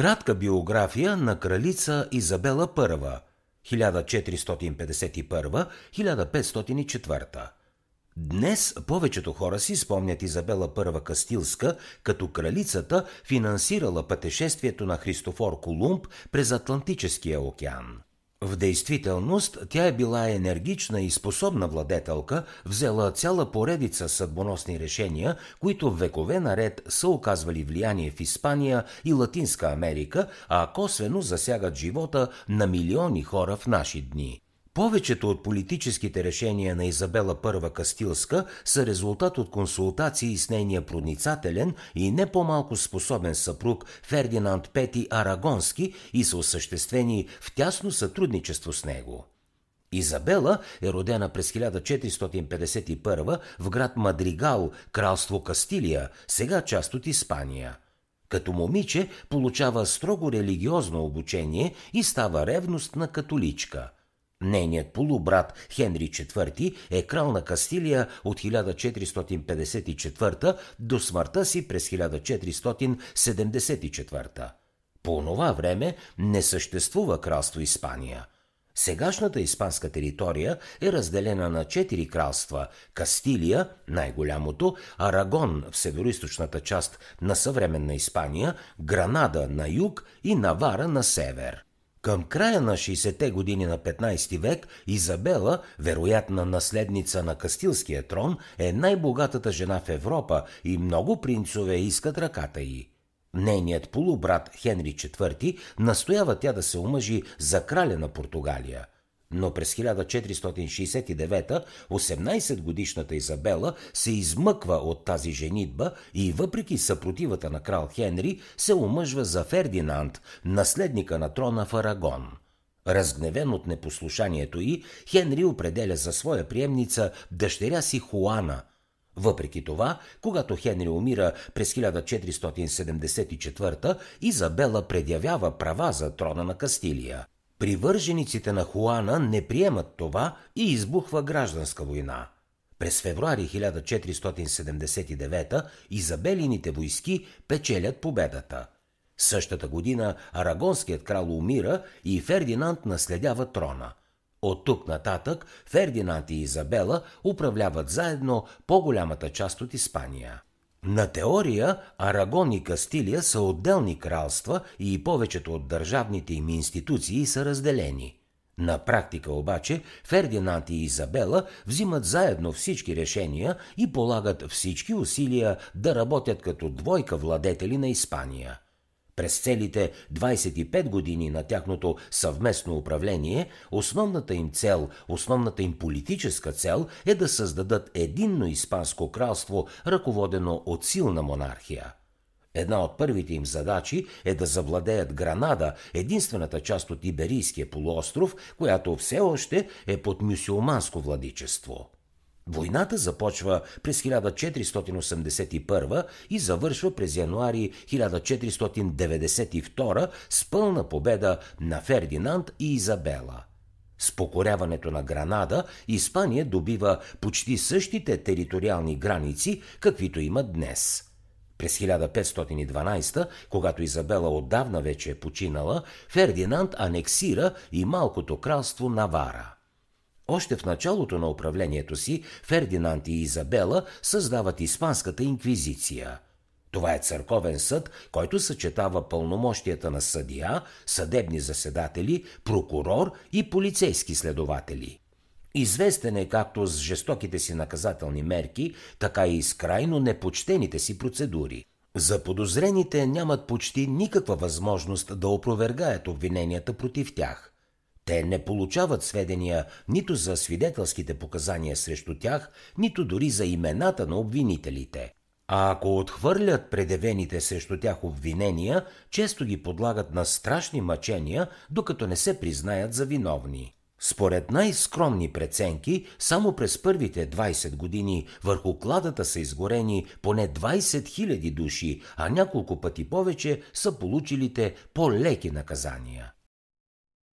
Кратка биография на кралица Изабела I 1451-1504. Днес повечето хора си спомнят Изабела I Кастилска като кралицата, финансирала пътешествието на Христофор Колумб през Атлантическия океан. В действителност тя е била енергична и способна владетелка, взела цяла поредица съдбоносни решения, които векове наред са оказвали влияние в Испания и Латинска Америка, а косвено засягат живота на милиони хора в наши дни. Повечето от политическите решения на Изабела I Кастилска са резултат от консултации с нейния проницателен и не по-малко способен съпруг Фердинанд Пети Арагонски и са осъществени в тясно сътрудничество с него. Изабела е родена през 1451 в град Мадригал, кралство Кастилия, сега част от Испания. Като момиче получава строго религиозно обучение и става ревностна католичка. Нейният полубрат Хенри IV е крал на Кастилия от 1454 до смъртта си през 1474. По онова време не съществува кралство Испания. Сегашната испанска територия е разделена на 4 кралства – Кастилия, най-голямото, Арагон в североизточната част на съвременна Испания, Гранада на юг и Навара на север. Към края на 60-те години на 15 век Изабела, вероятна наследница на Кастилския трон, е най-богатата жена в Европа и много принцове искат ръката й. Нейният полубрат Хенри IV настоява тя да се омъжи за краля на Португалия. Но през 1469 18-годишната Изабела се измъква от тази женитба и въпреки съпротивата на крал Хенри се омъжва за Фердинанд, наследника на трона в Арагон. Разгневен от непослушанието й, Хенри определя за своя приемница дъщеря си Хуана. Въпреки това, когато Хенри умира през 1474, Изабела предявява права за трона на Кастилия. Привържениците на Хуана не приемат това и избухва гражданска война. През февруари 1479 Изабелините войски печелят победата. Същата година арагонският крал умира и Фердинанд наследява трона. От тук нататък Фердинанд и Изабела управляват заедно по-голямата част от Испания. На теория Арагон и Кастилия са отделни кралства и повечето от държавните им институции са разделени. На практика обаче Фердинанд и Изабела взимат заедно всички решения и полагат всички усилия да работят като двойка владетели на Испания. През целите 25 години на тяхното съвместно управление, основната им политическа цел е да създадат единно испанско кралство, ръководено от силна монархия. Една от първите им задачи е да завладеят Гранада, единствената част от Иберийския полуостров, която все още е под мюсюлманско владичество. Войната започва през 1481 и завършва през януари 1492 с пълна победа на Фердинанд и Изабела. С покоряването на Гранада Испания добива почти същите териториални граници, каквито има днес. През 1512, когато Изабела отдавна вече е починала, Фердинанд анексира и малкото кралство Навара. Още в началото на управлението си Фердинанд и Изабела създават Испанската инквизиция. Това е църковен съд, който съчетава пълномощията на съдия, съдебни заседатели, прокурор и полицейски следователи. Известен е както с жестоките си наказателни мерки, така и с крайно непочтените си процедури. Заподозрените нямат почти никаква възможност да опровергаят обвиненията против тях. Те не получават сведения нито за свидетелските показания срещу тях, нито дори за имената на обвинителите. А ако отхвърлят предявените срещу тях обвинения, често ги подлагат на страшни мъчения, докато не се признаят за виновни. Според най-скромни преценки, само през първите 20 години върху кладата са изгорени поне 20 000 души, а няколко пъти повече са получилите по-леки наказания.